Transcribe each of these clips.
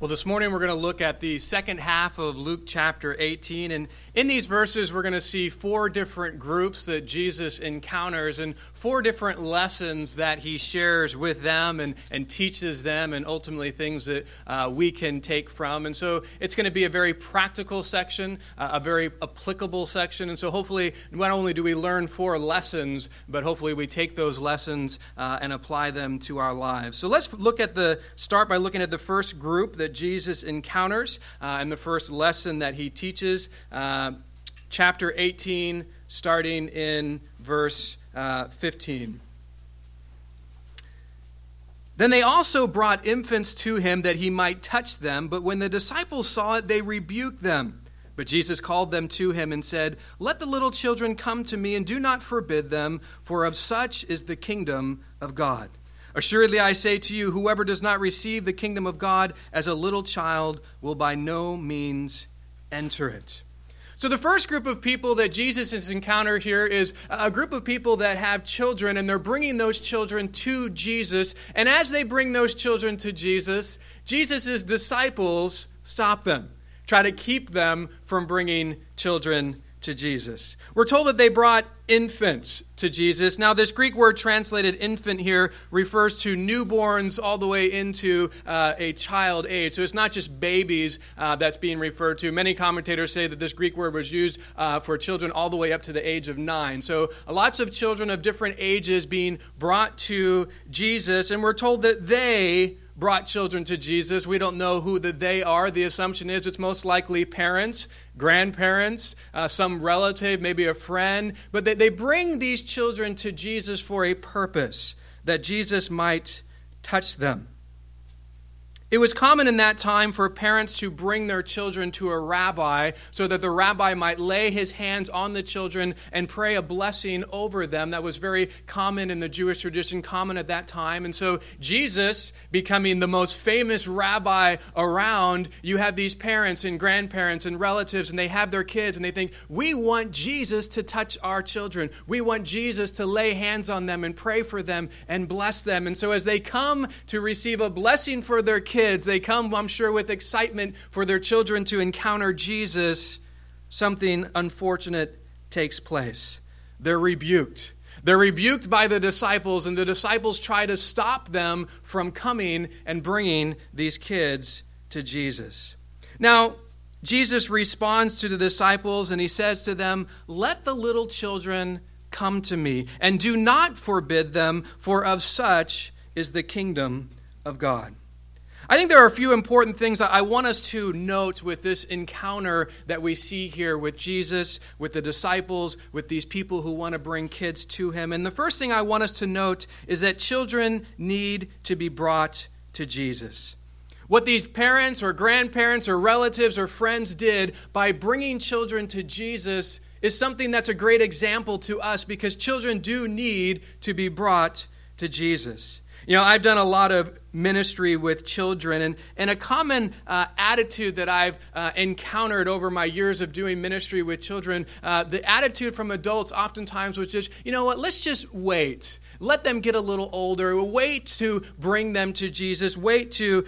Well, this morning we're going to look at the second half of Luke chapter 18, and in these verses we're going to see four different groups that Jesus encounters and four different lessons that he shares with them and teaches them, and ultimately things that we can take from. And so it's going to be a very practical section, a very applicable section, and so hopefully not only do we learn four lessons, but hopefully we take those lessons and apply them to our lives. So let's start by looking at the first group that Jesus encounters and the first lesson that he teaches, chapter 18, starting in verse 15. Then they also brought infants to him that he might touch them, but when the disciples saw it, they rebuked them. But Jesus called them to him and said, "Let the little children come to me and do not forbid them, for of such is the kingdom of God. Assuredly, I say to you, whoever does not receive the kingdom of God as a little child will by no means enter it." So the first group of people that Jesus has encountered here is a group of people that have children, and they're bringing those children to Jesus. And as they bring those children to Jesus, Jesus' disciples stop them, try to keep them from bringing children to Jesus. We're told that they brought infants to Jesus. Now, this Greek word translated infant here refers to newborns all the way into a child age. So it's not just babies that's being referred to. Many commentators say that this Greek word was used for children all the way up to the age of 9. So lots of children of different ages being brought to Jesus, and we're told that they brought children to Jesus. We don't know who that they are. The assumption is it's most likely parents, grandparents, some relative, maybe a friend. But they bring these children to Jesus for a purpose, that Jesus might touch them. It was common in that time for parents to bring their children to a rabbi so that the rabbi might lay his hands on the children and pray a blessing over them. That was very common in the Jewish tradition, common at that time. And so Jesus, becoming the most famous rabbi around, you have these parents and grandparents and relatives, and they have their kids, and they think, we want Jesus to touch our children. We want Jesus to lay hands on them and pray for them and bless them. And so as they come to receive a blessing for their kids, they come, I'm sure, with excitement for their children to encounter Jesus. Something unfortunate takes place. They're rebuked. They're rebuked by the disciples, and the disciples try to stop them from coming and bringing these kids to Jesus. Now, Jesus responds to the disciples, and he says to them, "Let the little children come to me, and do not forbid them, for of such is the kingdom of God." I think there are a few important things that I want us to note with this encounter that we see here with Jesus, with the disciples, with these people who want to bring kids to him. And the first thing I want us to note is that children need to be brought to Jesus. What these parents or grandparents or relatives or friends did by bringing children to Jesus is something that's a great example to us, because children do need to be brought to Jesus. You know, I've done a lot of ministry with children, and a common attitude that I've encountered over my years of doing ministry with children, the attitude from adults oftentimes was just, you know what, let's just wait. Let them get a little older. Wait to bring them to Jesus. Wait to,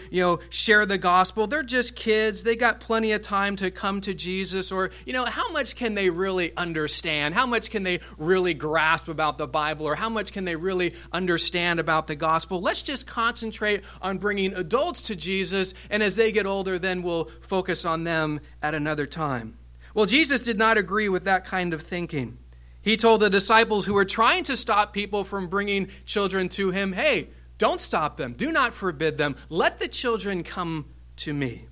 share the gospel. They're just kids. They got plenty of time to come to Jesus. Or, how much can they really understand? How much can they really grasp about the Bible? Or how much can they really understand about the gospel? Let's just concentrate on bringing adults to Jesus. And as they get older, then we'll focus on them at another time. Well, Jesus did not agree with that kind of thinking. He told the disciples who were trying to stop people from bringing children to him, hey, don't stop them. Do not forbid them. Let the children come to me.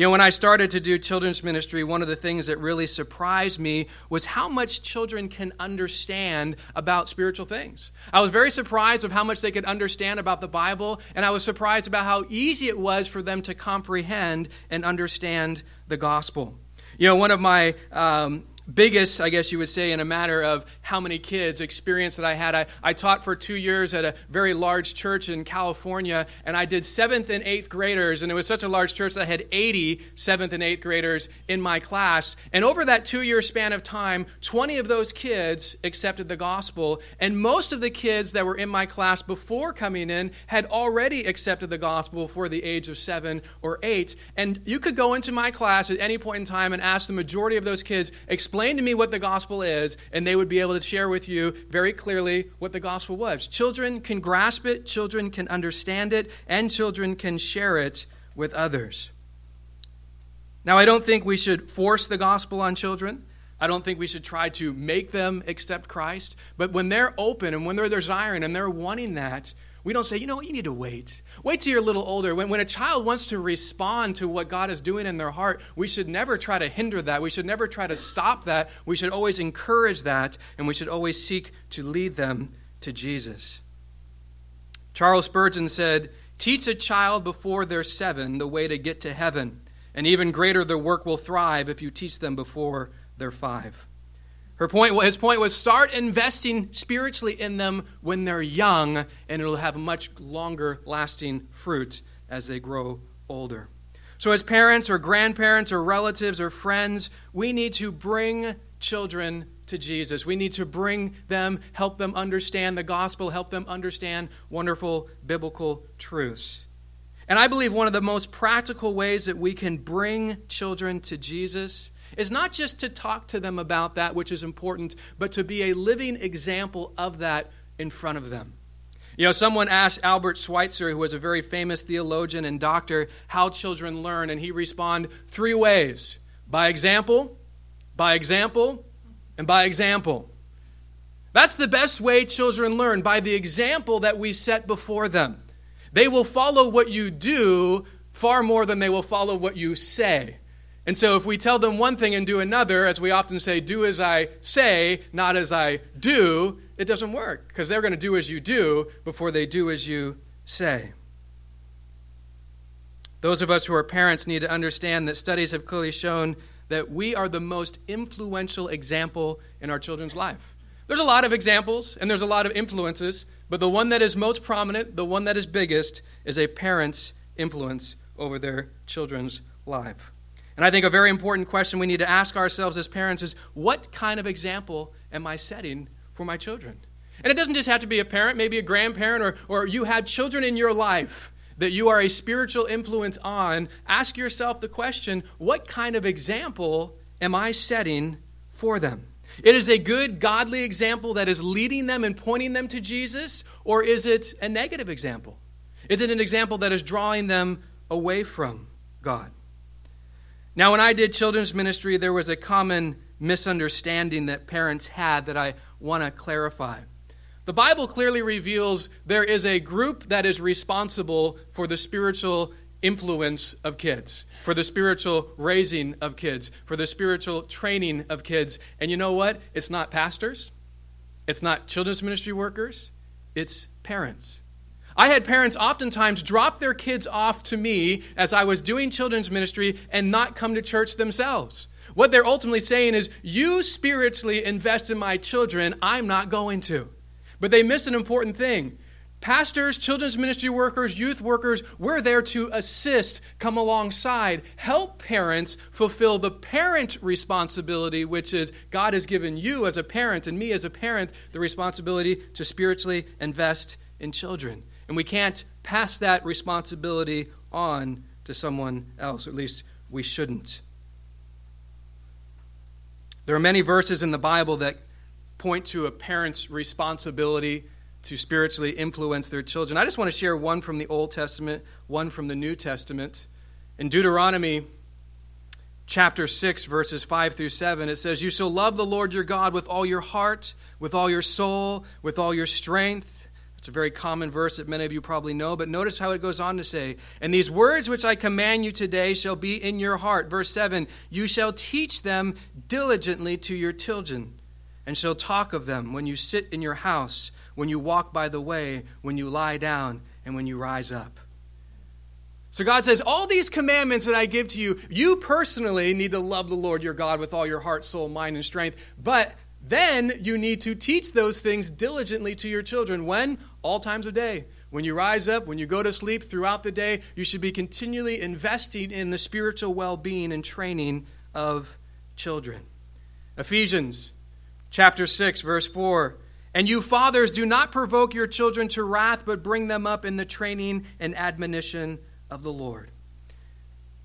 You know, when I started to do children's ministry, one of the things that really surprised me was how much children can understand about spiritual things. I was very surprised of how much they could understand about the Bible, and I was surprised about how easy it was for them to comprehend and understand the gospel. You know, one of my biggest, I guess you would say, in a matter of how many kids experience that I had. I taught for 2 years at a very large church in California, and I did 7th and 8th graders, and it was such a large church that I had 80 7th and 8th graders in my class. And over that 2-year span of time, 20 of those kids accepted the gospel, and most of the kids that were in my class before coming in had already accepted the gospel before the age of 7 or 8. And you could go into my class at any point in time and ask the majority of those kids, explain to me what the gospel is, and they would be able to share with you very clearly what the gospel was. Children can grasp it, children can understand it, and children can share it with others. Now, I don't think we should force the gospel on children. I don't think we should try to make them accept Christ. But when they're open and when they're desiring and they're wanting that, we don't say, you know what, you need to wait. Wait till you're a little older. When a child wants to respond to what God is doing in their heart, we should never try to hinder that. We should never try to stop that. We should always encourage that, and we should always seek to lead them to Jesus. Charles Spurgeon said, "Teach a child before they're 7 the way to get to heaven, and even greater their work will thrive if you teach them before they're 5." His point was, start investing spiritually in them when they're young, and it'll have much longer lasting fruit as they grow older. So as parents or grandparents or relatives or friends, we need to bring children to Jesus. We need to bring them, help them understand the gospel, help them understand wonderful biblical truths. And I believe one of the most practical ways that we can bring children to Jesus is not just to talk to them about that, which is important, but to be a living example of that in front of them. You know, someone asked Albert Schweitzer, who was a very famous theologian and doctor, how children learn, and he responded 3 ways: by example, and by example. That's the best way children learn, by the example that we set before them. They will follow what you do far more than they will follow what you say. And so if we tell them one thing and do another, as we often say, do as I say, not as I do, it doesn't work, because they're going to do as you do before they do as you say. Those of us who are parents need to understand that studies have clearly shown that we are the most influential example in our children's life. There's a lot of examples and there's a lot of influences, but the one that is most prominent, the one that is biggest, is a parent's influence over their children's life. And I think a very important question we need to ask ourselves as parents is, what kind of example am I setting for my children? And it doesn't just have to be a parent, maybe a grandparent, or you have children in your life that you are a spiritual influence on. Ask yourself the question, what kind of example am I setting for them? It is a good, godly example that is leading them and pointing them to Jesus, or is it a negative example? Is it an example that is drawing them away from God? Now, when I did children's ministry, there was a common misunderstanding that parents had that I want to clarify. The Bible clearly reveals there is a group that is responsible for the spiritual influence of kids, for the spiritual raising of kids, for the spiritual training of kids. And you know what? It's not pastors. It's not children's ministry workers. It's parents. I had parents oftentimes drop their kids off to me as I was doing children's ministry and not come to church themselves. What they're ultimately saying is, you spiritually invest in my children, I'm not going to. But they miss an important thing. Pastors, children's ministry workers, youth workers, we're there to assist, come alongside, help parents fulfill the parent responsibility, which is God has given you as a parent and me as a parent the responsibility to spiritually invest in children. And we can't pass that responsibility on to someone else, or at least we shouldn't. There are many verses in the Bible that point to a parent's responsibility to spiritually influence their children. I just want to share one from the Old Testament, one from the New Testament. In Deuteronomy chapter 6, verses 5 through 7, it says, "You shall love the Lord your God with all your heart, with all your soul, with all your strength. It's a very common verse that many of you probably know, but notice how it goes on to say, "And these words which I command you today shall be in your heart." Verse 7, "You shall teach them diligently to your children, and shall talk of them when you sit in your house, when you walk by the way, when you lie down, and when you rise up." So God says, all these commandments that I give to you, you personally need to love the Lord your God with all your heart, soul, mind, and strength. But then you need to teach those things diligently to your children. When? All times of day. When you rise up, when you go to sleep, throughout the day, you should be continually investing in the spiritual well-being and training of children. Ephesians chapter 6, verse 4. "And you fathers, do not provoke your children to wrath, but bring them up in the training and admonition of the Lord."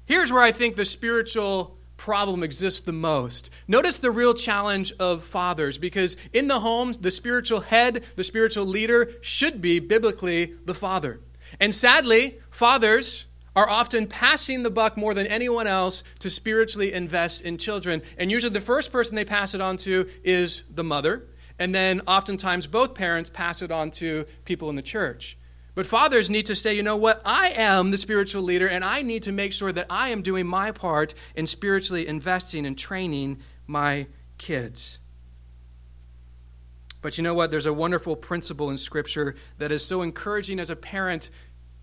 Here's where I think the spiritual problem exists the most. Notice the real challenge of fathers, because in the home, the spiritual head, the spiritual leader should be biblically the father. And sadly, fathers are often passing the buck more than anyone else to spiritually invest in children. And usually the first person they pass it on to is the mother. And then oftentimes both parents pass it on to people in the church. But fathers need to say, you know what, I am the spiritual leader, and I need to make sure that I am doing my part in spiritually investing and training my kids. But you know what, there's a wonderful principle in Scripture that is so encouraging as a parent.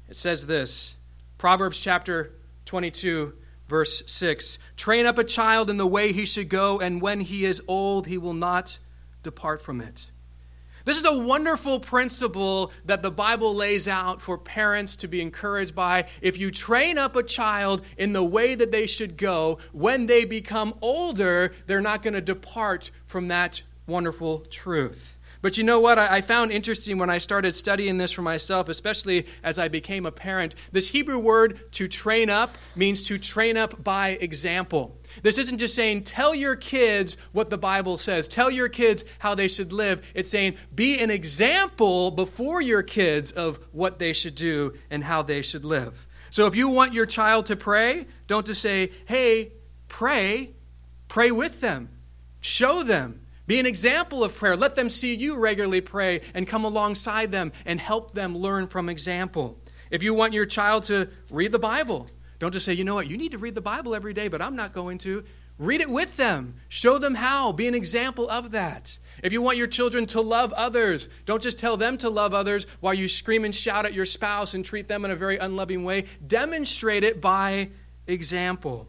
It says this, Proverbs chapter 22, verse 6, "Train up a child in the way he should go, and when he is old, he will not depart from it." This is a wonderful principle that the Bible lays out for parents to be encouraged by. If you train up a child in the way that they should go, when they become older, they're not going to depart from that wonderful truth. But you know what? I found interesting when I started studying this for myself, especially as I became a parent. This Hebrew word to train up means to train up by example. This isn't just saying, tell your kids what the Bible says. Tell your kids how they should live. It's saying, be an example before your kids of what they should do and how they should live. So if you want your child to pray, don't just say, hey, pray. Pray with them. Show them. Be an example of prayer. Let them see you regularly pray and come alongside them and help them learn from example. If you want your child to read the Bible, don't just say, you know what, you need to read the Bible every day, but I'm not going to. Read it with them. Show them how. Be an example of that. If you want your children to love others, don't just tell them to love others while you scream and shout at your spouse and treat them in a very unloving way. Demonstrate it by example.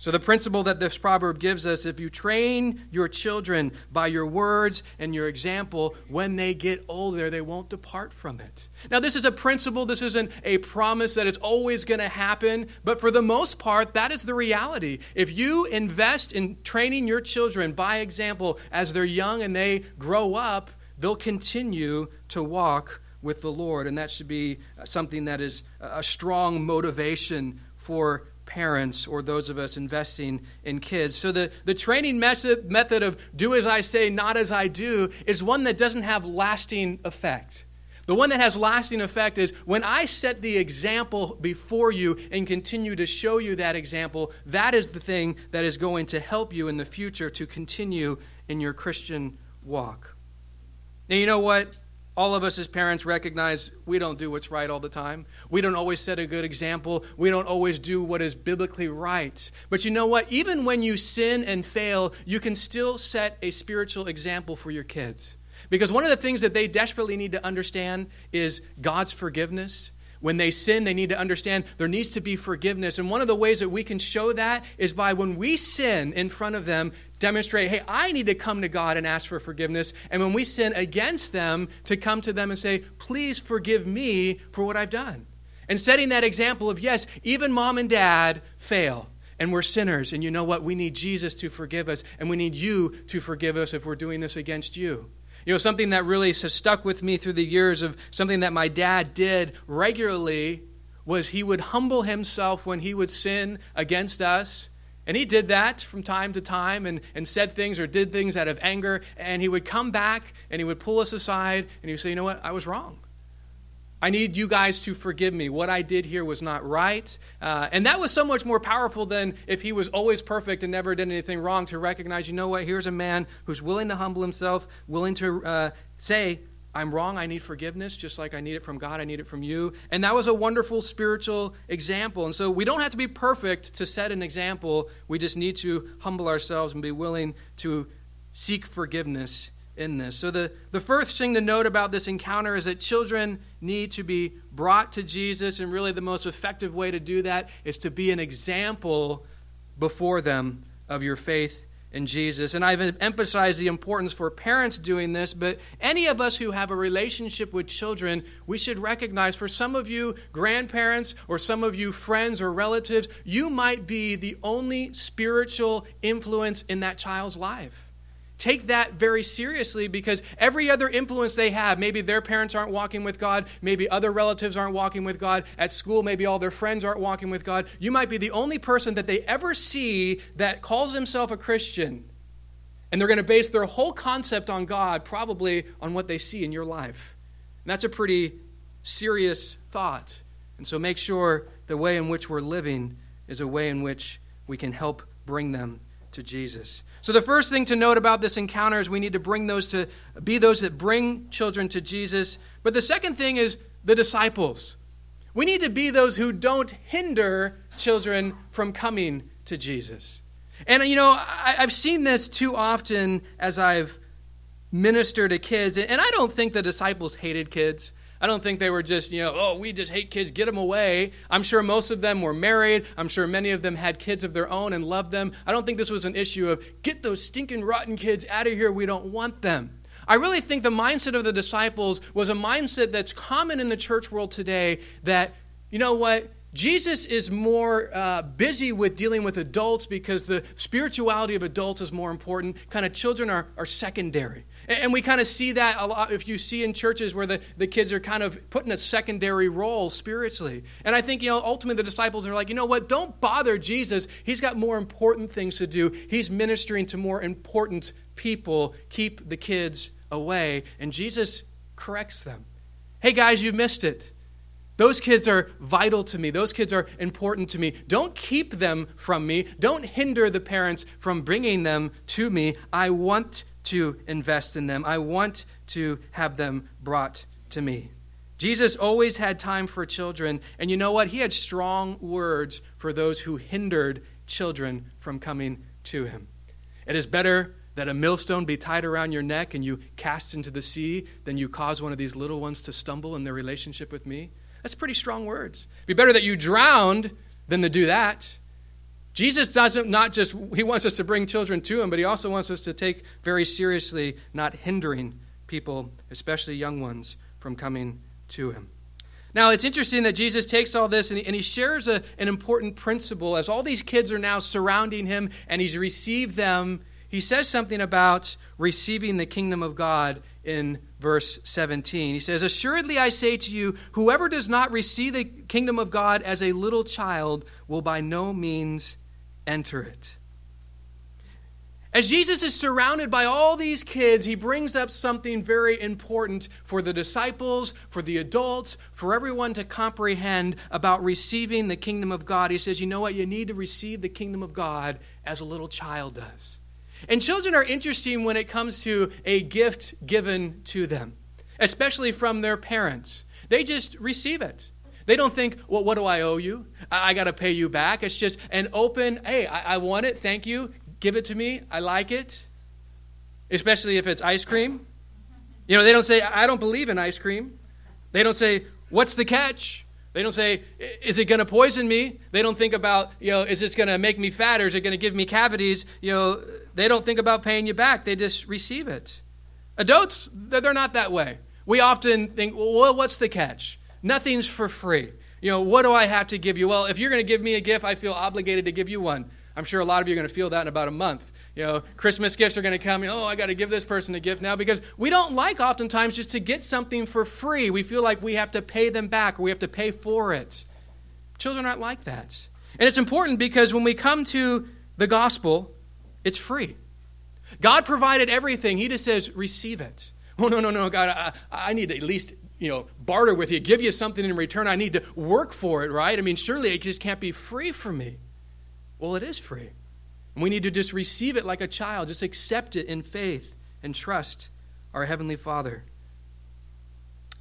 So the principle that this proverb gives us, if you train your children by your words and your example, when they get older, they won't depart from it. Now, this is a principle. This isn't a promise that it's always going to happen. But for the most part, that is the reality. If you invest in training your children by example, as they're young and they grow up, they'll continue to walk with the Lord. And that should be something that is a strong motivation for parents or those of us investing in kids. So the training method of do as I say, not as I do is one that doesn't have lasting effect. The one that has lasting effect is when I set the example before you and continue to show you that example, that is the thing that is going to help you in the future to continue in your Christian walk. Now, you know what? All of us as parents recognize we don't do what's right all the time. We don't always set a good example. We don't always do what is biblically right. But you know what? Even when you sin and fail, you can still set a spiritual example for your kids. Because one of the things that they desperately need to understand is God's forgiveness. When they sin, they need to understand there needs to be forgiveness. And one of the ways that we can show that is by when we sin in front of them, demonstrate, hey, I need to come to God and ask for forgiveness. And when we sin against them, to come to them and say, please forgive me for what I've done. And setting that example of, yes, even mom and dad fail. And we're sinners. And you know what? We need Jesus to forgive us. And we need you to forgive us if we're doing this against you. You know, something that really has stuck with me through the years of something that my dad did regularly was he would humble himself when he would sin against us. And he did that from time to time and said things or did things out of anger. And he would come back and he would pull us aside and he would say, you know what, I was wrong. I need you guys to forgive me. What I did here was not right. And that was so much more powerful than if he was always perfect and never did anything wrong, to recognize, you know what, here's a man who's willing to humble himself, willing to say, I'm wrong, I need forgiveness, just like I need it from God, I need it from you. And that was a wonderful spiritual example. And so we don't have to be perfect to set an example. We just need to humble ourselves and be willing to seek forgiveness in this. So the first thing to note about this encounter is that children need to be brought to Jesus, and really the most effective way to do that is to be an example before them of your faith in Jesus. And I've emphasized the importance for parents doing this, but any of us who have a relationship with children, we should recognize, for some of you grandparents or some of you friends or relatives, you might be the only spiritual influence in that child's life. Take that very seriously, because every other influence they have, maybe their parents aren't walking with God, maybe other relatives aren't walking with God, at school maybe all their friends aren't walking with God. You might be the only person that they ever see that calls himself a Christian, and they're going to base their whole concept on God probably on what they see in your life. And that's a pretty serious thought. And so make sure the way in which we're living is a way in which we can help bring them to Jesus. So the first thing to note about this encounter is we need to be those that bring children to Jesus. But the second thing is the disciples. We need to be those who don't hinder children from coming to Jesus. And, you know, I've seen this too often as I've ministered to kids. And I don't think the disciples hated kids. I don't think they were just, we just hate kids, get them away. I'm sure most of them were married. I'm sure many of them had kids of their own and loved them. I don't think this was an issue of, get those stinking rotten kids out of here, we don't want them. I really think the mindset of the disciples was a mindset that's common in the church world today, that, you know what, Jesus is more busy with dealing with adults because the spirituality of adults is more important. Kind of children are secondary. And we kind of see that a lot if you see in churches where the kids are kind of put in a secondary role spiritually. And I think, ultimately the disciples are like, you know what, don't bother Jesus. He's got more important things to do. He's ministering to more important people. Keep the kids away. And Jesus corrects them. Hey guys, you missed it. Those kids are vital to me. Those kids are important to me. Don't keep them from me. Don't hinder the parents from bringing them to me. I want to invest in them. I want to have them brought to me. Jesus always had time for children, and you know what? He had strong words for those who hindered children from coming to him. It is better that a millstone be tied around your neck and you cast into the sea than you cause one of these little ones to stumble in their relationship with me. That's pretty strong words. It'd be better that you drowned than to do that. Jesus doesn't not just, he wants us to bring children to him, but he also wants us to take very seriously not hindering people, especially young ones, from coming to him. Now, it's interesting that Jesus takes all this and he shares an important principle. As all these kids are now surrounding him and he's received them, he says something about receiving the kingdom of God in verse 17. He says, "Assuredly I say to you, whoever does not receive the kingdom of God as a little child will by no means enter it." As Jesus is surrounded by all these kids, he brings up something very important for the disciples, for the adults, for everyone to comprehend about receiving the kingdom of God. He says, you know what? You need to receive the kingdom of God as a little child does. And children are interesting when it comes to a gift given to them, especially from their parents. They just receive it. They don't think, well, what do I owe you? I got to pay you back. It's just an open, hey, I want it. Thank you. Give it to me. I like it. Especially if it's ice cream. They don't say, I don't believe in ice cream. They don't say, what's the catch? They don't say, is it going to poison me? They don't think about, is this going to make me fat or is it going to give me cavities? They don't think about paying you back. They just receive it. Adults, they're not that way. We often think, well, what's the catch? Nothing's for free. What do I have to give you? Well, if you're going to give me a gift, I feel obligated to give you one. I'm sure a lot of you are going to feel that in about a month. Christmas gifts are going to come. I got to give this person a gift now, because we don't like oftentimes just to get something for free. We feel like we have to pay them back or we have to pay for it. Children aren't like that. And it's important because when we come to the gospel, it's free. God provided everything. He just says, receive it. Oh, no, God, I need to at least barter with you, give you something in return. I need to work for it, right? I mean, surely it just can't be free for me. Well, it is free. We need to just receive it like a child, just accept it in faith and trust our Heavenly Father.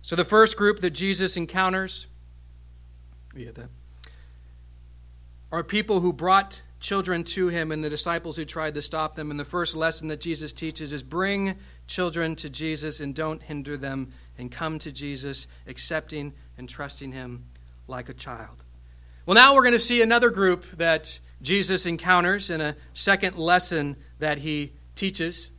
So the first group that Jesus encounters are people who brought children to him and the disciples who tried to stop them. And the first lesson that Jesus teaches is bring children to Jesus and don't hinder them, and come to Jesus accepting and trusting him like a child. Well, now we're going to see another group that Jesus encounters in a second lesson that he teaches.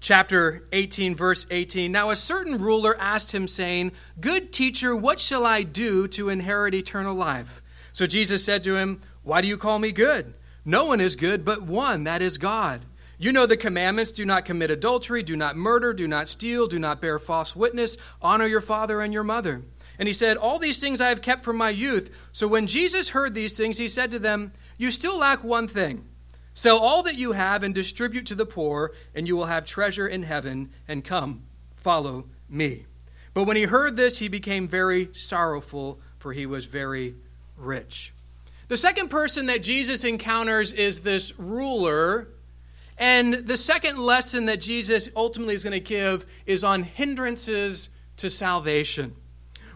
Chapter 18, verse 18. Now a certain ruler asked him, saying, "Good teacher, what shall I do to inherit eternal life?" So Jesus said to him, "Why do you call me good? No one is good but one, that is God. You know the commandments, do not commit adultery, do not murder, do not steal, do not bear false witness, honor your father and your mother." And he said, "All these things I have kept from my youth." So when Jesus heard these things, he said to them, "You still lack one thing. Sell all that you have and distribute to the poor, and you will have treasure in heaven, and come, follow me." But when he heard this, he became very sorrowful, for he was very rich. The second person that Jesus encounters is this ruler. And the second lesson that Jesus ultimately is going to give is on hindrances to salvation.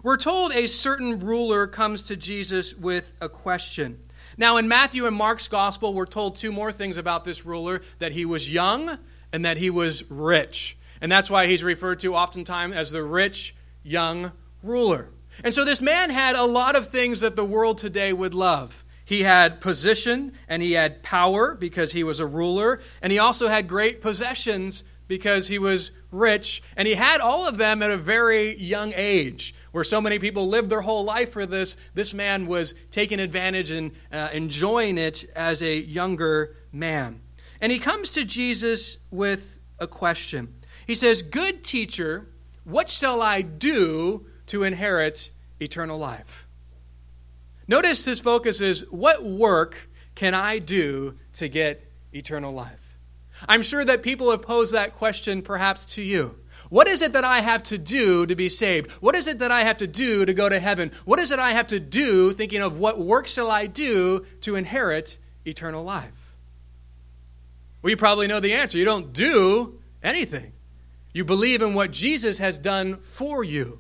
We're told a certain ruler comes to Jesus with a question. Now, in Matthew and Mark's gospel, we're told two more things about this ruler, that he was young and that he was rich. And that's why he's referred to oftentimes as the rich young ruler. And so this man had a lot of things that the world today would love. He had position and he had power because he was a ruler, and he also had great possessions because he was rich, and he had all of them at a very young age. Where so many people lived their whole life for this man was taking advantage and enjoying it as a younger man. And he comes to Jesus with a question. He says, "Good teacher, what shall I do to inherit eternal life?" Notice his focus is, what work can I do to get eternal life? I'm sure that people have posed that question perhaps to you. What is it that I have to do to be saved? What is it that I have to do to go to heaven? What is it I have to do, thinking of what work shall I do to inherit eternal life? Well, you probably know the answer. You don't do anything. You believe in what Jesus has done for you.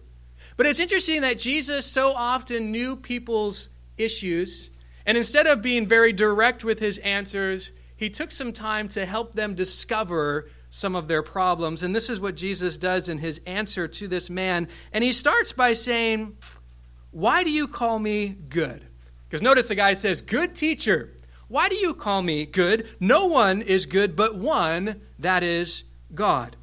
But it's interesting that Jesus so often knew people's issues, and instead of being very direct with his answers, he took some time to help them discover some of their problems. And this is what Jesus does in his answer to this man. And he starts by saying, "Why do you call me good?" Because notice the guy says, "Good teacher, why do you call me good? No one is good but one, that is God."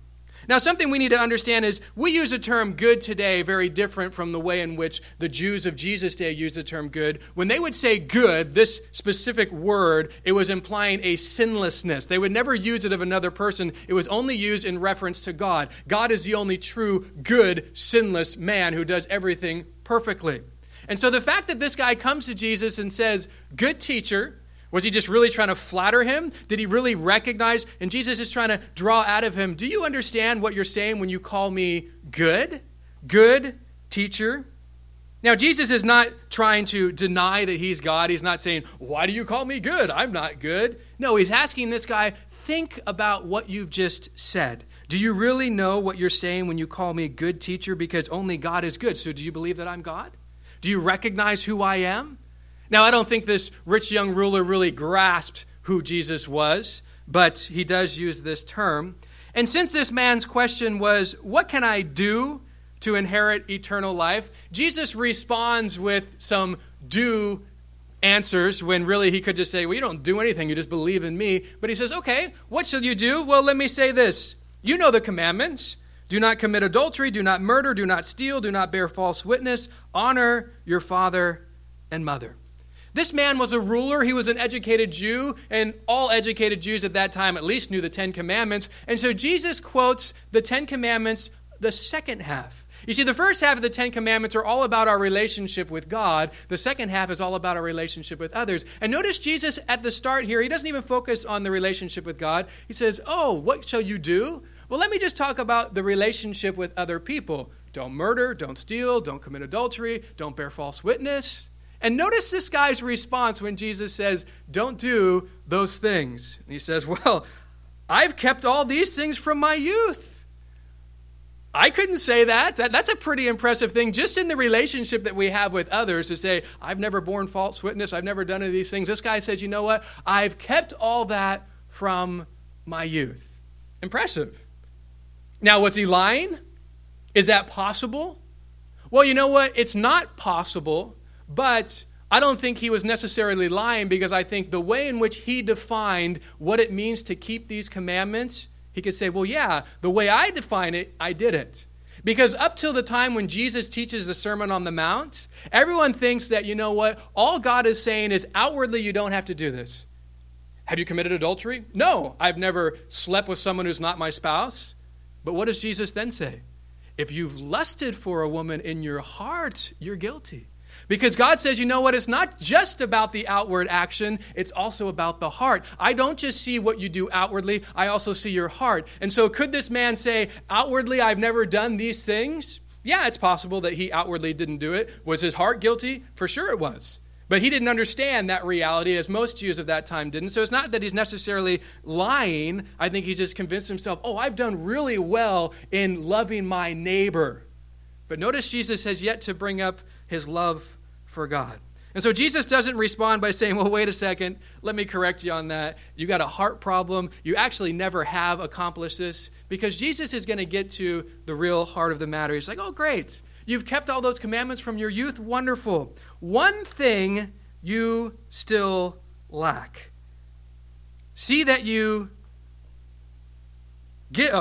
Now, something we need to understand is we use the term good today very different from the way in which the Jews of Jesus' day used the term good. When they would say good, this specific word, it was implying a sinlessness. They would never use it of another person. It was only used in reference to God. God is the only true, good, sinless man who does everything perfectly. And so the fact that this guy comes to Jesus and says, "Good teacher," was he just really trying to flatter him? Did he really recognize? And Jesus is trying to draw out of him, "Do you understand what you're saying when you call me good? Good teacher?" Now, Jesus is not trying to deny that he's God. He's not saying, "Why do you call me good? I'm not good." No, he's asking this guy, think about what you've just said. Do you really know what you're saying when you call me good teacher? Because only God is good. So do you believe that I'm God? Do you recognize who I am? Now, I don't think this rich young ruler really grasped who Jesus was, but he does use this term. And since this man's question was, "What can I do to inherit eternal life?" Jesus responds with some do answers when really he could just say, "Well, you don't do anything, you just believe in me." But he says, "Okay, what shall you do? Well, let me say this. You know the commandments. Do not commit adultery, do not murder, do not steal, do not bear false witness, honor your father and mother." This man was a ruler. He was an educated Jew, and all educated Jews at that time at least knew the Ten Commandments. And so Jesus quotes the Ten Commandments, the second half. You see, the first half of the Ten Commandments are all about our relationship with God. The second half is all about our relationship with others. And notice Jesus at the start here, he doesn't even focus on the relationship with God. He says, "Oh, what shall you do? Well, let me just talk about the relationship with other people. Don't murder, don't steal, don't commit adultery, don't bear false witness." And notice this guy's response when Jesus says, "Don't do those things." And he says, "Well, I've kept all these things from my youth." I couldn't say that. That's a pretty impressive thing just in the relationship that we have with others to say, I've never borne false witness. I've never done any of these things. This guy says, you know what? I've kept all that from my youth. Impressive. Now, was he lying? Is that possible? Well, you know what? It's not possible, but I don't think he was necessarily lying because I think the way in which he defined what it means to keep these commandments, he could say, well, yeah, the way I define it, I did it. Because up till the time when Jesus teaches the Sermon on the Mount, everyone thinks that, you know what, all God is saying is outwardly you don't have to do this. Have you committed adultery? No, I've never slept with someone who's not my spouse. But what does Jesus then say? If you've lusted for a woman in your heart, you're guilty. Because God says, you know what, it's not just about the outward action, it's also about the heart. I don't just see what you do outwardly, I also see your heart. And so could this man say, outwardly I've never done these things? Yeah, it's possible that he outwardly didn't do it. Was his heart guilty? For sure it was. But he didn't understand that reality as most Jews of that time didn't. So it's not that he's necessarily lying. I think he just convinced himself, oh, I've done really well in loving my neighbor. But notice Jesus has yet to bring up his love for God. And so Jesus doesn't respond by saying, well, wait a second, let me correct you on that. You got a heart problem. You actually never have accomplished this. Because Jesus is going to get to the real heart of the matter. He's like, oh, great. You've kept all those commandments from your youth. Wonderful. One thing you still lack. See that you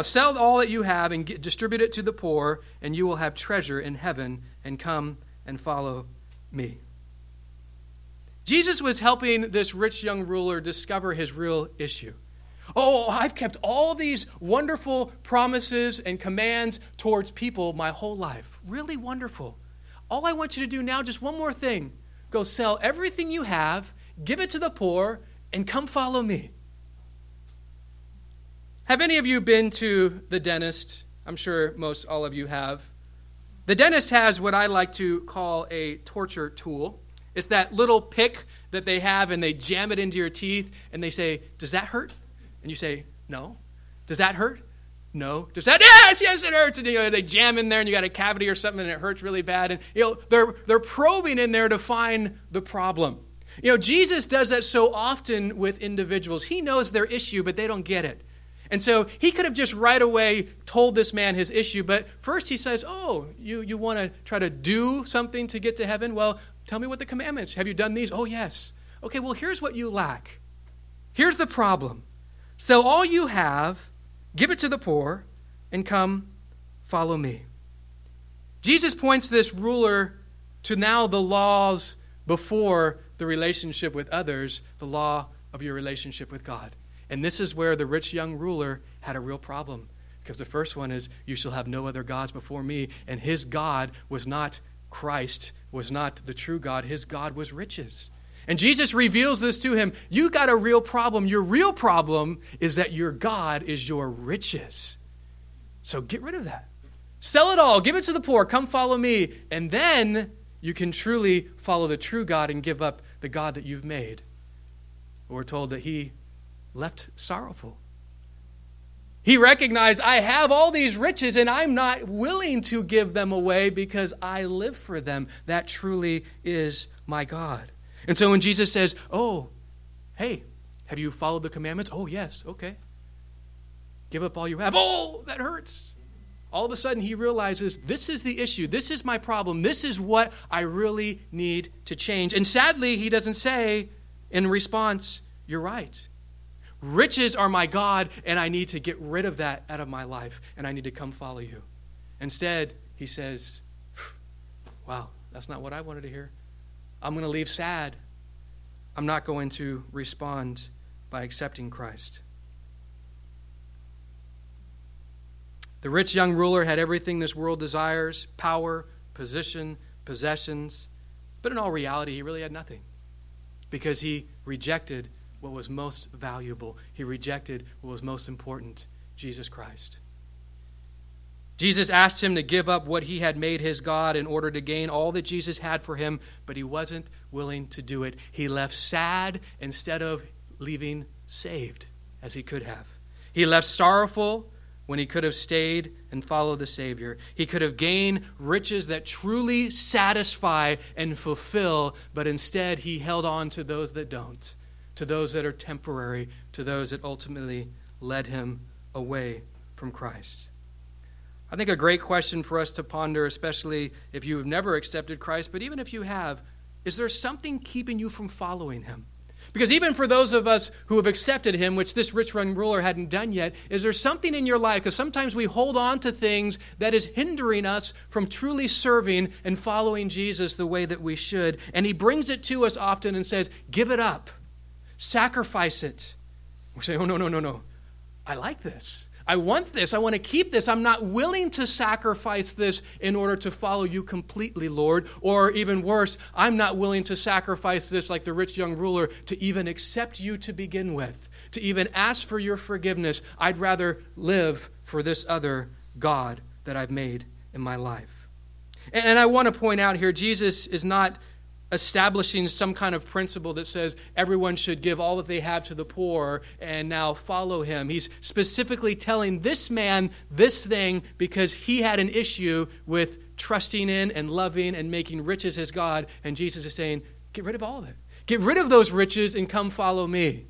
sell all that you have and distribute it to the poor, and you will have treasure in heaven, and come and follow me. Jesus was helping this rich young ruler discover his real issue. Oh, I've kept all these wonderful promises and commands towards people my whole life. Really wonderful. All I want you to do now, just one more thing. Go sell everything you have, give it to the poor, and come follow me. Have any of you been to the dentist? I'm sure most all of you have. The dentist has what I like to call a torture tool. It's that little pick that they have, and they jam it into your teeth, and they say, does that hurt? And you say, no. Does that hurt? No. Does that? Yes, it hurts. And they jam in there, and you got a cavity or something, and it hurts really bad. And they're probing in there to find the problem. Jesus does that so often with individuals. He knows their issue, but they don't get it. And so he could have just right away told this man his issue, but first he says, oh, you want to try to do something to get to heaven? Well, tell me what the commandments. Have you done these? Oh, yes. Okay, well, here's what you lack. Here's the problem. Sell all you have, give it to the poor, and come follow me. Jesus points this ruler to now the laws before the relationship with others, the law of your relationship with God. And this is where the rich young ruler had a real problem. Because the first one is, you shall have no other gods before me. And his God was not Christ, was not the true God. His God was riches. And Jesus reveals this to him. You got a real problem. Your real problem is that your God is your riches. So get rid of that. Sell it all. Give it to the poor. Come follow me. And then you can truly follow the true God and give up the God that you've made. We're told that he left sorrowful. He recognized, I have all these riches and I'm not willing to give them away because I live for them. That truly is my God. And so when Jesus says, oh, hey, have you followed the commandments? Oh, yes, okay. Give up all you have. Oh, that hurts. All of a sudden he realizes this is the issue. This is my problem. This is what I really need to change. And sadly, he doesn't say in response, you're right. Riches are my God, and I need to get rid of that out of my life, and I need to come follow you. Instead, he says, wow, that's not what I wanted to hear. I'm going to leave sad. I'm not going to respond by accepting Christ. The rich young ruler had everything this world desires, power, position, possessions, but in all reality, he really had nothing because he rejected what was most valuable. He rejected what was most important, Jesus Christ. Jesus asked him to give up what he had made his God in order to gain all that Jesus had for him, but he wasn't willing to do it. He left sad instead of leaving saved, as he could have. He left sorrowful when he could have stayed and followed the Savior. He could have gained riches that truly satisfy and fulfill, but instead he held on to those that don't, to those that are temporary, to those that ultimately led him away from Christ. I think a great question for us to ponder, especially if you have never accepted Christ, but even if you have, is there something keeping you from following him? Because even for those of us who have accepted him, which this rich young ruler hadn't done yet, is there something in your life? Because sometimes we hold on to things that is hindering us from truly serving and following Jesus the way that we should. And he brings it to us often and says, give it up. Sacrifice it. We say, oh, no. I like this. I want this. I want to keep this. I'm not willing to sacrifice this in order to follow you completely, Lord. Or even worse, I'm not willing to sacrifice this like the rich young ruler to even accept you to begin with, to even ask for your forgiveness. I'd rather live for this other God that I've made in my life. And I want to point out here, Jesus is not establishing some kind of principle that says everyone should give all that they have to the poor and now follow him. He's specifically telling this man this thing because he had an issue with trusting in and loving and making riches his God. And Jesus is saying, get rid of all of it. Get rid of those riches and come follow me.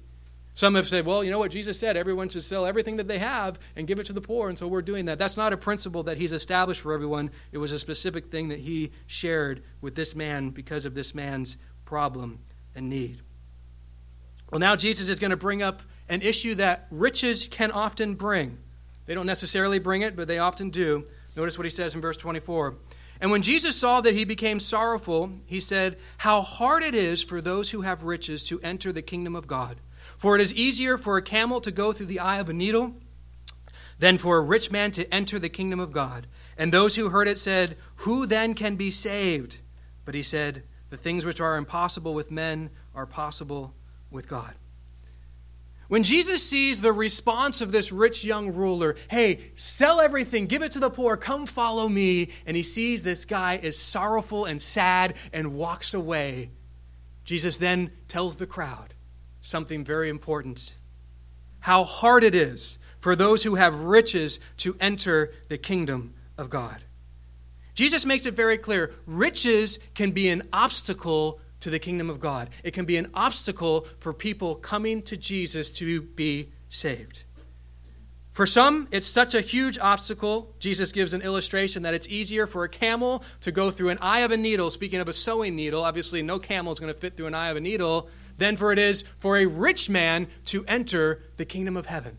Some have said, well, you know what Jesus said, everyone should sell everything that they have and give it to the poor, and so we're doing that. That's not a principle that he's established for everyone. It was a specific thing that he shared with this man because of this man's problem and need. Well, now Jesus is going to bring up an issue that riches can often bring. They don't necessarily bring it, but they often do. Notice what he says in verse 24. And when Jesus saw that he became sorrowful, he said, how hard it is for those who have riches to enter the kingdom of God. For it is easier for a camel to go through the eye of a needle than for a rich man to enter the kingdom of God. And those who heard it said, who then can be saved? But he said, the things which are impossible with men are possible with God. When Jesus sees the response of this rich young ruler, hey, sell everything, give it to the poor, come follow me. And he sees this guy is sorrowful and sad and walks away. Jesus then tells the crowd something very important. How hard it is for those who have riches to enter the kingdom of God. Jesus makes it very clear. Riches can be an obstacle to the kingdom of God. It can be an obstacle for people coming to Jesus to be saved. For some, it's such a huge obstacle. Jesus gives an illustration that it's easier for a camel to go through an eye of a needle. Speaking of a sewing needle, obviously no camel is going to fit through an eye of a needle, than for it is for a rich man to enter the kingdom of heaven.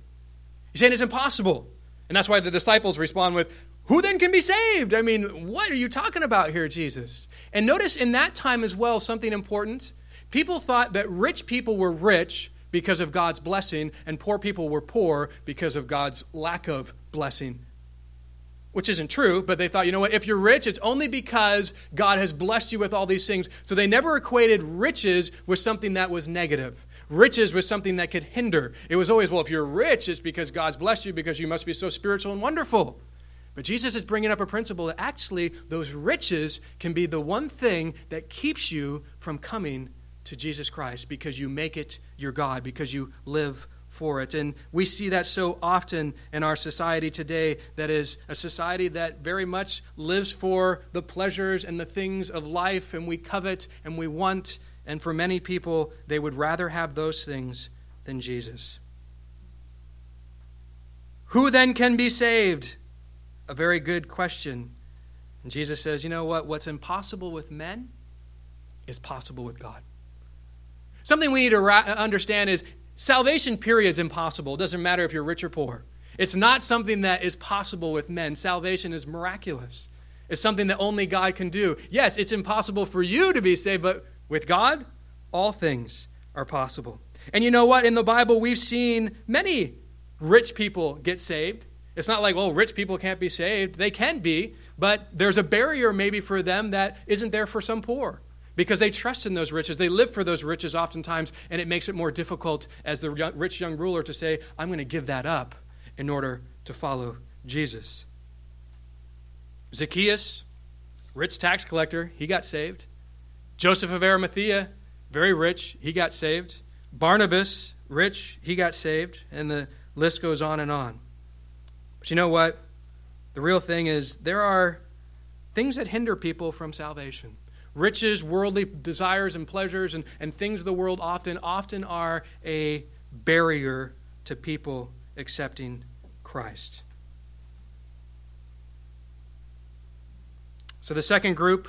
He's saying it's impossible. And that's why the disciples respond with, who then can be saved? I mean, what are you talking about here, Jesus? And notice in that time as well, something important. People thought that rich people were rich because of God's blessing, and poor people were poor because of God's lack of blessing. Which isn't true, but they thought, you know what, if you're rich, it's only because God has blessed you with all these things. So they never equated riches with something that was negative. Riches was something that could hinder. It was always, well, if you're rich, it's because God's blessed you because you must be so spiritual and wonderful. But Jesus is bringing up a principle that actually those riches can be the one thing that keeps you from coming to Jesus Christ because you make it your God, because you live for it. And we see that so often in our society today, that is a society that very much lives for the pleasures and the things of life, and we covet and we want, and for many people, they would rather have those things than Jesus. Who then can be saved? A very good question. And Jesus says, you know what? What's impossible with men is possible with God. Something we need to understand is salvation, period, is impossible. It doesn't matter if you're rich or poor. It's not something that is possible with men. Salvation is miraculous. It's something that only God can do. Yes, it's impossible for you to be saved, but with God, all things are possible. And you know what? In the Bible, we've seen many rich people get saved. It's not like, well, rich people can't be saved. They can be, but there's a barrier maybe for them that isn't there for some poor. Because they trust in those riches. They live for those riches oftentimes, and it makes it more difficult as the rich young ruler to say, I'm going to give that up in order to follow Jesus. Zacchaeus, rich tax collector, he got saved. Joseph of Arimathea, very rich, he got saved. Barnabas, rich, he got saved. And the list goes on and on. But you know what? The real thing is there are things that hinder people from salvation. Riches, worldly desires and pleasures and things of the world often are a barrier to people accepting Christ. So the second group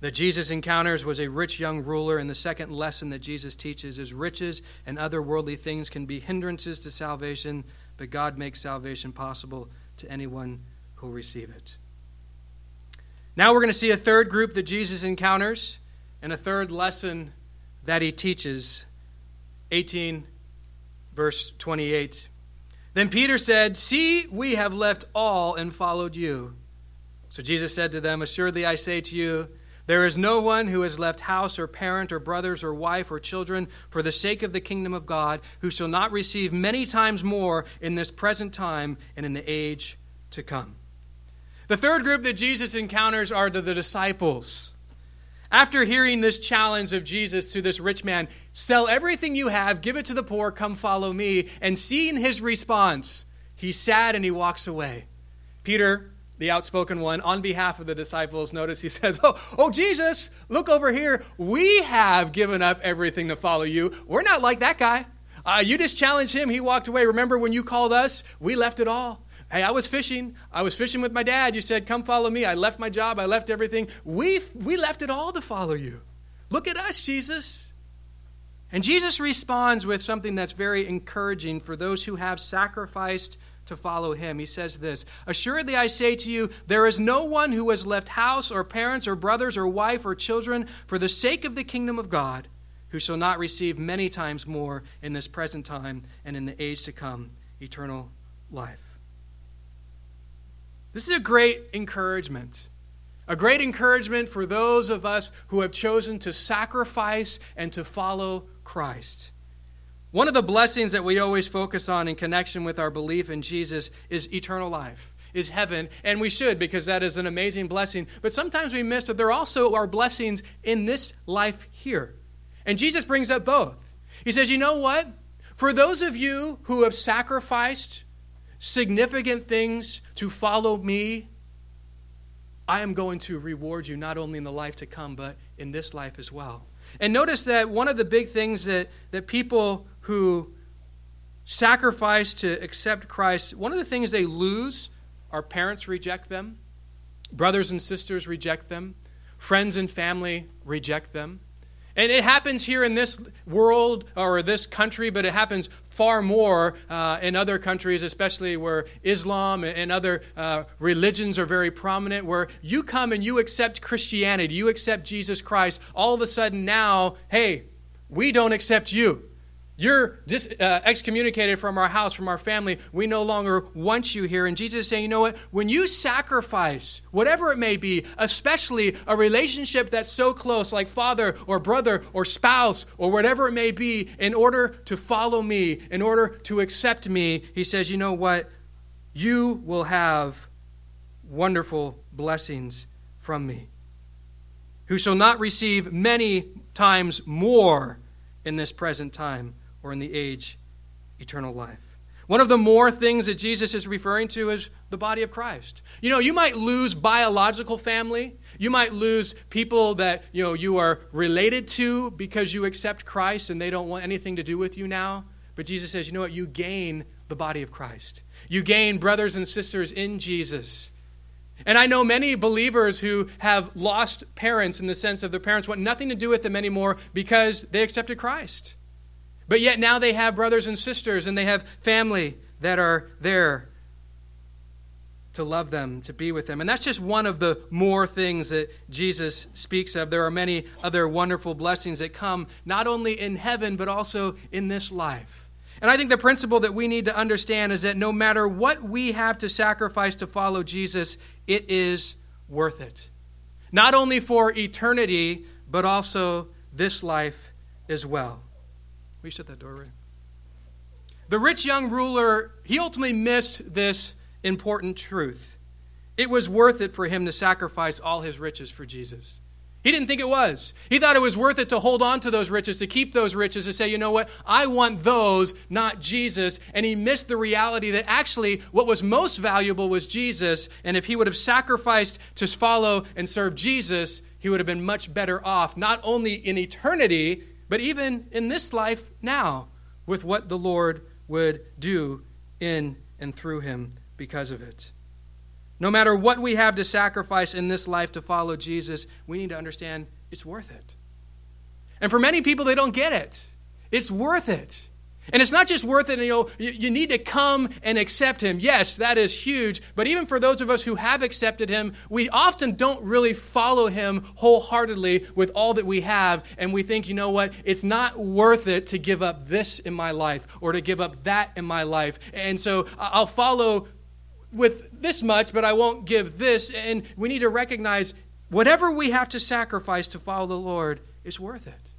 that Jesus encounters was a rich young ruler, and the second lesson that Jesus teaches is riches and other worldly things can be hindrances to salvation, but God makes salvation possible to anyone who will receive it. Now we're going to see a third group that Jesus encounters and a third lesson that he teaches. 18, verse 28. Then Peter said, "See, we have left all and followed you." So Jesus said to them, "Assuredly I say to you, there is no one who has left house or parent or brothers or wife or children for the sake of the kingdom of God who shall not receive many times more in this present time and in the age to come." The third group that Jesus encounters are the disciples. After hearing this challenge of Jesus to this rich man, sell everything you have, give it to the poor, come follow me, and seeing his response, he's sad and he walks away. Peter, the outspoken one, on behalf of the disciples, notice he says, oh Jesus, look over here. We have given up everything to follow you. We're not like that guy. You just challenged him. He walked away. Remember when you called us? We left it all. Hey, I was fishing with my dad. You said, come follow me. I left my job. I left everything. We left it all to follow you. Look at us, Jesus. And Jesus responds with something that's very encouraging for those who have sacrificed to follow him. He says this, "Assuredly I say to you, there is no one who has left house or parents or brothers or wife or children for the sake of the kingdom of God, who shall not receive many times more in this present time and in the age to come, eternal life." This is a great encouragement for those of us who have chosen to sacrifice and to follow Christ. One of the blessings that we always focus on in connection with our belief in Jesus is eternal life, is heaven, and we should because that is an amazing blessing. But sometimes we miss that there also are blessings in this life here. And Jesus brings up both. He says, you know what? For those of you who have sacrificed significant things to follow me, I am going to reward you not only in the life to come, but in this life as well. And notice that one of the big things that people who sacrifice to accept Christ, one of the things they lose, our parents reject them, brothers and sisters reject them, friends and family reject them. And it happens here in this world or this country, but it happens far more in other countries, especially where Islam and other religions are very prominent, where you come and you accept Christianity, you accept Jesus Christ, all of a sudden now, hey, we don't accept you. You're excommunicated from our house, from our family. We no longer want you here. And Jesus is saying, you know what? When you sacrifice, whatever it may be, especially a relationship that's so close, like father or brother or spouse or whatever it may be, in order to follow me, in order to accept me, he says, you know what? You will have wonderful blessings from me, who shall not receive many times more in this present time, or in the age, eternal life. One of the more things that Jesus is referring to is the body of Christ. You know, you might lose biological family. You might lose people that, you know, you are related to because you accept Christ and they don't want anything to do with you now. But Jesus says, you know what? You gain the body of Christ. You gain brothers and sisters in Jesus. And I know many believers who have lost parents in the sense of their parents want nothing to do with them anymore because they accepted Christ. But yet now they have brothers and sisters and they have family that are there to love them, to be with them. And that's just one of the more things that Jesus speaks of. There are many other wonderful blessings that come not only in heaven but also in this life. And I think the principle that we need to understand is that no matter what we have to sacrifice to follow Jesus, it is worth it. Not only for eternity, but also this life as well. We shut that door, right? The rich young ruler, he ultimately missed this important truth. It was worth it for him to sacrifice all his riches for Jesus. He didn't think it was. He thought it was worth it to hold on to those riches, to keep those riches, to say, you know what, I want those, not Jesus. And he missed the reality that actually what was most valuable was Jesus. And if he would have sacrificed to follow and serve Jesus, he would have been much better off, not only in eternity, but even in this life now, with what the Lord would do in and through him because of it. No matter what we have to sacrifice in this life to follow Jesus, we need to understand it's worth it. And for many people, they don't get it. It's worth it. And it's not just worth it, you need to come and accept him. Yes, that is huge. But even for those of us who have accepted him, we often don't really follow him wholeheartedly with all that we have. And we think, you know what? It's not worth it to give up this in my life or to give up that in my life. And so I'll follow with this much, but I won't give this. And we need to recognize whatever we have to sacrifice to follow the Lord is worth it.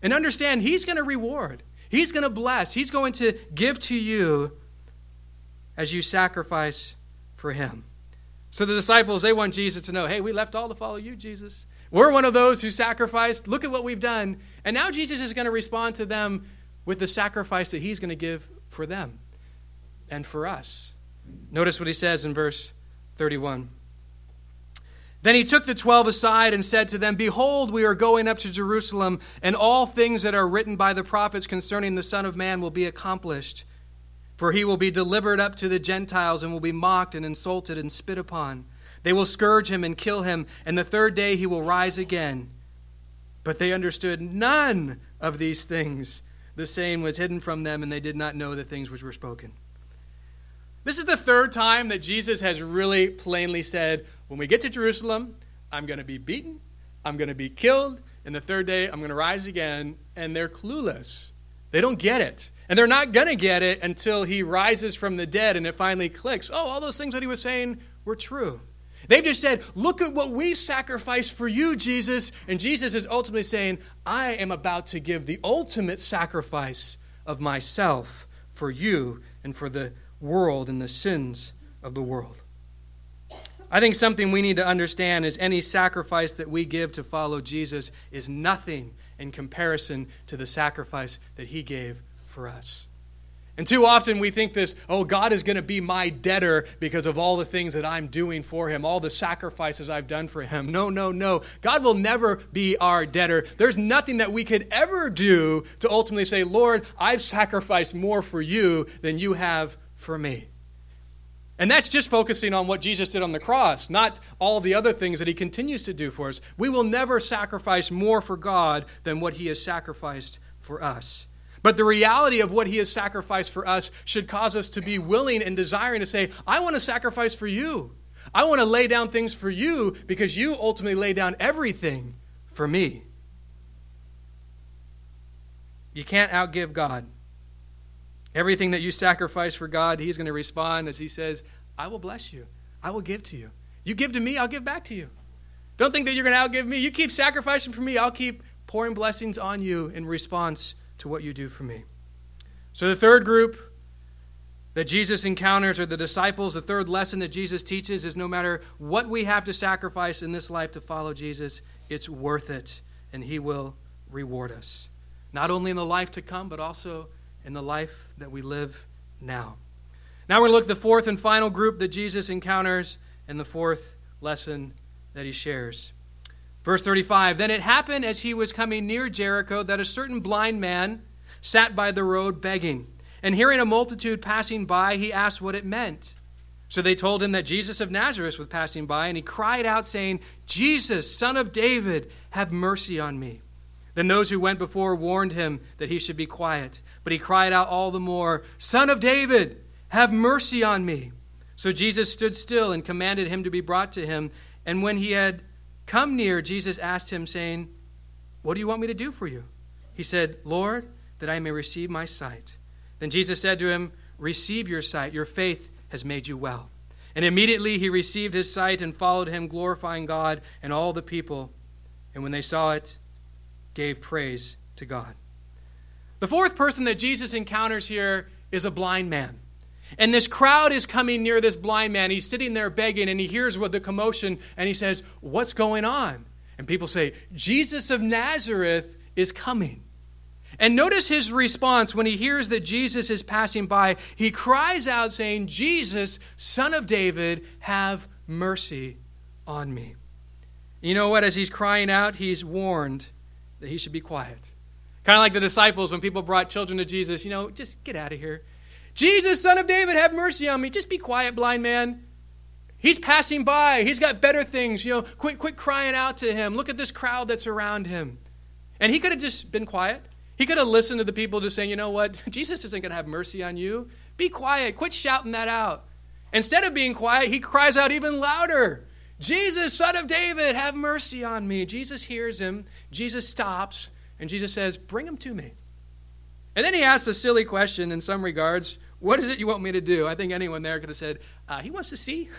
And understand he's going to reward. He's going to bless. He's going to give to you as you sacrifice for him. So the disciples, they want Jesus to know, hey, we left all to follow you, Jesus. We're one of those who sacrificed. Look at what we've done. And now Jesus is going to respond to them with the sacrifice that he's going to give for them and for us. Notice what he says in verse 31. Then he took the 12 aside and said to them, behold, we are going up to Jerusalem, and all things that are written by the prophets concerning the Son of Man will be accomplished. For he will be delivered up to the Gentiles and will be mocked and insulted and spit upon. They will scourge him and kill him, and the third day he will rise again. But they understood none of these things. The saying was hidden from them, and they did not know the things which were spoken. This is the third time that Jesus has really plainly said, when we get to Jerusalem, I'm going to be beaten, I'm going to be killed, and the third day I'm going to rise again. And they're clueless. They don't get it. And they're not going to get it until he rises from the dead and it finally clicks. Oh, all those things that he was saying were true. They've just said, look at what we sacrificed for you, Jesus. And Jesus is ultimately saying, I am about to give the ultimate sacrifice of myself for you and for the world and the sins of the world. I think something we need to understand is any sacrifice that we give to follow Jesus is nothing in comparison to the sacrifice that he gave for us. And too often we think this, oh, God is going to be my debtor because of all the things that I'm doing for him, all the sacrifices I've done for him. No. God will never be our debtor. There's nothing that we could ever do to ultimately say, Lord, I've sacrificed more for you than you have for me. And that's just focusing on what Jesus did on the cross, not all the other things that he continues to do for us. We will never sacrifice more for God than what he has sacrificed for us. But the reality of what he has sacrificed for us should cause us to be willing and desiring to say, I want to sacrifice for you. I want to lay down things for you because you ultimately lay down everything for me. You can't outgive God. Everything that you sacrifice for God, he's going to respond as he says, I will bless you. I will give to you. You give to me, I'll give back to you. Don't think that you're going to outgive me. You keep sacrificing for me, I'll keep pouring blessings on you in response to what you do for me. So the third group that Jesus encounters are the disciples. The third lesson that Jesus teaches is no matter what we have to sacrifice in this life to follow Jesus, it's worth it, and he will reward us. Not only in the life to come, but also in the life that we live now. Now we're going to look at the fourth and final group that Jesus encounters and the fourth lesson that he shares. Verse 35, then it happened as he was coming near Jericho that a certain blind man sat by the road begging. And hearing a multitude passing by, he asked what it meant. So they told him that Jesus of Nazareth was passing by, and he cried out saying, Jesus, Son of David, have mercy on me. Then those who went before warned him that he should be quiet. But he cried out all the more, Son of David, have mercy on me. So Jesus stood still and commanded him to be brought to him. And when he had come near, Jesus asked him, saying, What do you want me to do for you? He said, Lord, that I may receive my sight. Then Jesus said to him, Receive your sight. Your faith has made you well. And immediately he received his sight and followed him, glorifying God and all the people. And when they saw it, gave praise to God. The fourth person that Jesus encounters here is a blind man. And this crowd is coming near this blind man. He's sitting there begging, and he hears the commotion, and he says, What's going on? And people say, Jesus of Nazareth is coming. And notice his response when he hears that Jesus is passing by. He cries out saying, Jesus, Son of David, have mercy on me. You know what? As he's crying out, he's warned that he should be quiet. Kind of like the disciples when people brought children to Jesus. You know, just get out of here. Jesus, Son of David, have mercy on me. Just be quiet, blind man. He's passing by. He's got better things. You know, quit crying out to him. Look at this crowd that's around him. And he could have just been quiet. He could have listened to the people just saying, you know what? Jesus isn't going to have mercy on you. Be quiet. Quit shouting that out. Instead of being quiet, he cries out even louder. Jesus, Son of David, have mercy on me. Jesus hears him. Jesus stops. And Jesus says, bring him to me. And then he asks a silly question in some regards. What is it you want me to do? I think anyone there could have said, he wants to see.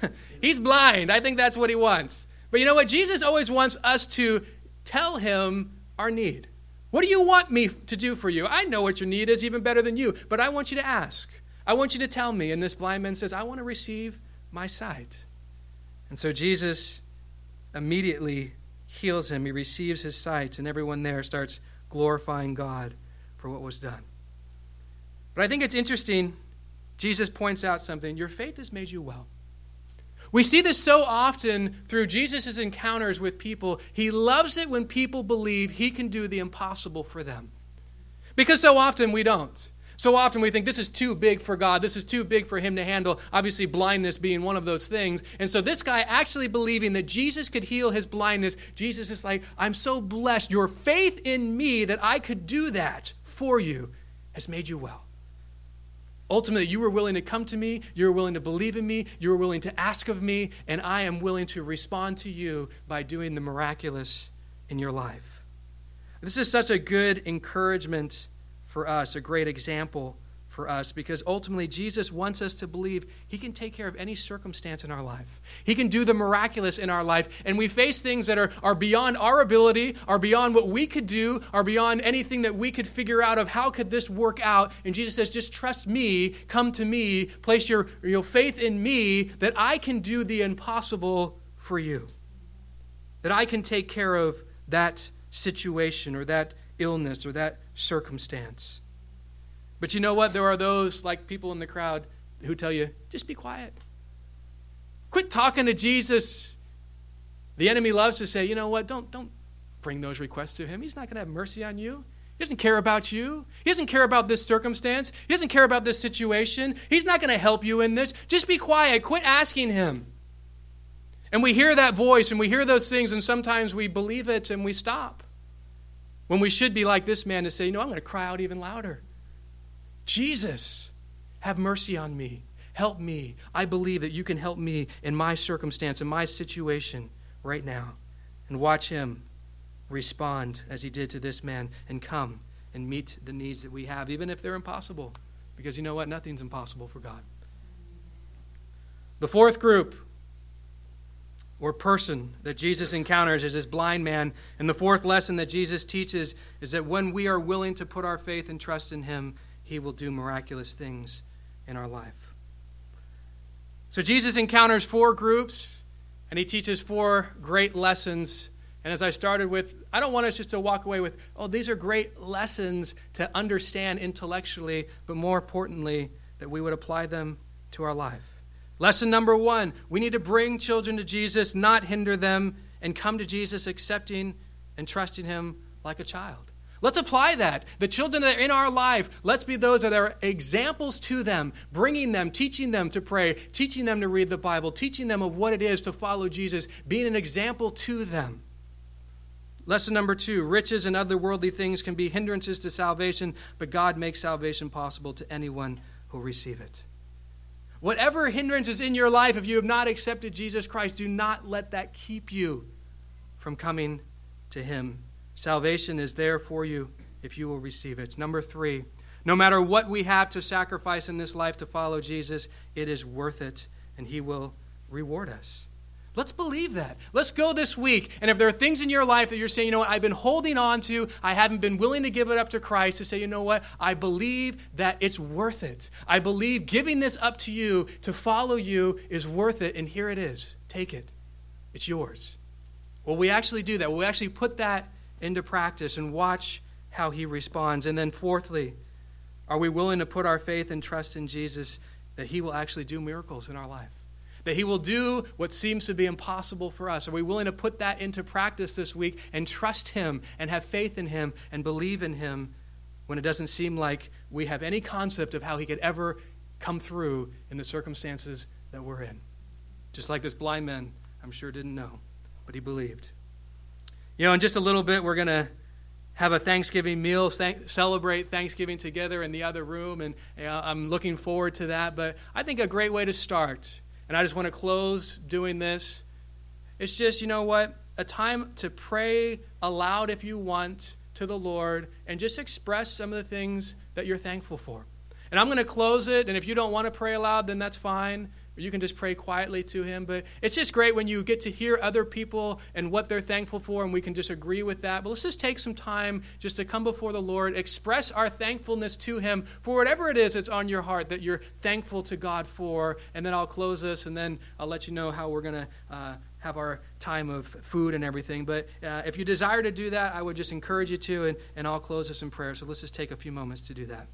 He's blind. I think that's what he wants. But you know what? Jesus always wants us to tell him our need. What do you want me to do for you? I know what your need is even better than you, but I want you to ask. I want you to tell me. And this blind man says, I want to receive my sight. And so Jesus immediately heals him. He receives his sight, and everyone there starts glorifying God for what was done. But I think it's interesting. Jesus points out something. Your faith has made you well. We see this so often through Jesus' encounters with people. He loves it when people believe he can do the impossible for them. Because so often we don't. So often we think this is too big for God. This is too big for him to handle. Obviously blindness being one of those things. And so this guy actually believing that Jesus could heal his blindness. Jesus is like, I'm so blessed. Your faith in me that I could do that for you has made you well. Ultimately, you were willing to come to me, you were willing to believe in me, you were willing to ask of me, and I am willing to respond to you by doing the miraculous in your life. This is such a good encouragement for us, a great example for us, because ultimately Jesus wants us to believe he can take care of any circumstance in our life. He can do the miraculous in our life, and we face things that are beyond our ability, are beyond what we could do, are beyond anything that we could figure out of how could this work out. And Jesus says, just trust me, come to me, place your faith in me, that I can do the impossible for you, that I can take care of that situation or that illness or that circumstance. But you know what? There are those, like people in the crowd, who tell you, just be quiet. Quit talking to Jesus. The enemy loves to say, you know what? Don't bring those requests to him. He's not going to have mercy on you. He doesn't care about you. He doesn't care about this circumstance. He doesn't care about this situation. He's not going to help you in this. Just be quiet. Quit asking him. And we hear that voice and we hear those things, and sometimes we believe it and we stop. When we should be like this man to say, you know, I'm going to cry out even louder. Jesus, have mercy on me. Help me. I believe that you can help me in my circumstance, in my situation right now. And watch him respond as he did to this man and come and meet the needs that we have, even if they're impossible. Because you know what? Nothing's impossible for God. The fourth group or person that Jesus encounters is this blind man. And the fourth lesson that Jesus teaches is that when we are willing to put our faith and trust in him, he will do miraculous things in our life. So Jesus encounters four groups, and he teaches four great lessons. And as I started with, I don't want us just to walk away with, oh, these are great lessons to understand intellectually, but more importantly, that we would apply them to our life. Lesson number one, we need to bring children to Jesus, not hinder them, and come to Jesus accepting and trusting him like a child. Let's apply that. The children that are in our life, let's be those that are examples to them, bringing them, teaching them to pray, teaching them to read the Bible, teaching them of what it is to follow Jesus, being an example to them. Lesson number two, riches and other worldly things can be hindrances to salvation, but God makes salvation possible to anyone who receives it. Whatever hindrance is in your life, if you have not accepted Jesus Christ, do not let that keep you from coming to him. Salvation is there for you if you will receive it. Number three, no matter what we have to sacrifice in this life to follow Jesus, it is worth it, and he will reward us. Let's believe that. Let's go this week. And if there are things in your life that you're saying, you know what, I've been holding on to, I haven't been willing to give it up to Christ, to say, you know what, I believe that it's worth it. I believe giving this up to you to follow you is worth it, and here it is. Take it. It's yours. Will we actually do that? Will we actually put that into practice and watch how he responds? And then fourthly, are we willing to put our faith and trust in Jesus that he will actually do miracles in our life? That he will do what seems to be impossible for us? Are we willing to put that into practice this week and trust him and have faith in him and believe in him when it doesn't seem like we have any concept of how he could ever come through in the circumstances that we're in? Just like this blind man, I'm sure didn't know, but he believed. You know, in just a little bit, we're going to have a Thanksgiving meal, celebrate Thanksgiving together in the other room, and I'm looking forward to that. But I think a great way to start, and I just want to close doing this, it's just, you know what, a time to pray aloud if you want to the Lord and just express some of the things that you're thankful for. And I'm going to close it, and if you don't want to pray aloud, then that's fine. You can just pray quietly to him. But it's just great when you get to hear other people and what they're thankful for, and we can just agree with that. But let's just take some time just to come before the Lord, express our thankfulness to him for whatever it is that's on your heart that you're thankful to God for. And then I'll close this, and then I'll let you know how we're going to have our time of food and everything. But if you desire to do that, I would just encourage you to, and I'll close this in prayer. So let's just take a few moments to do that.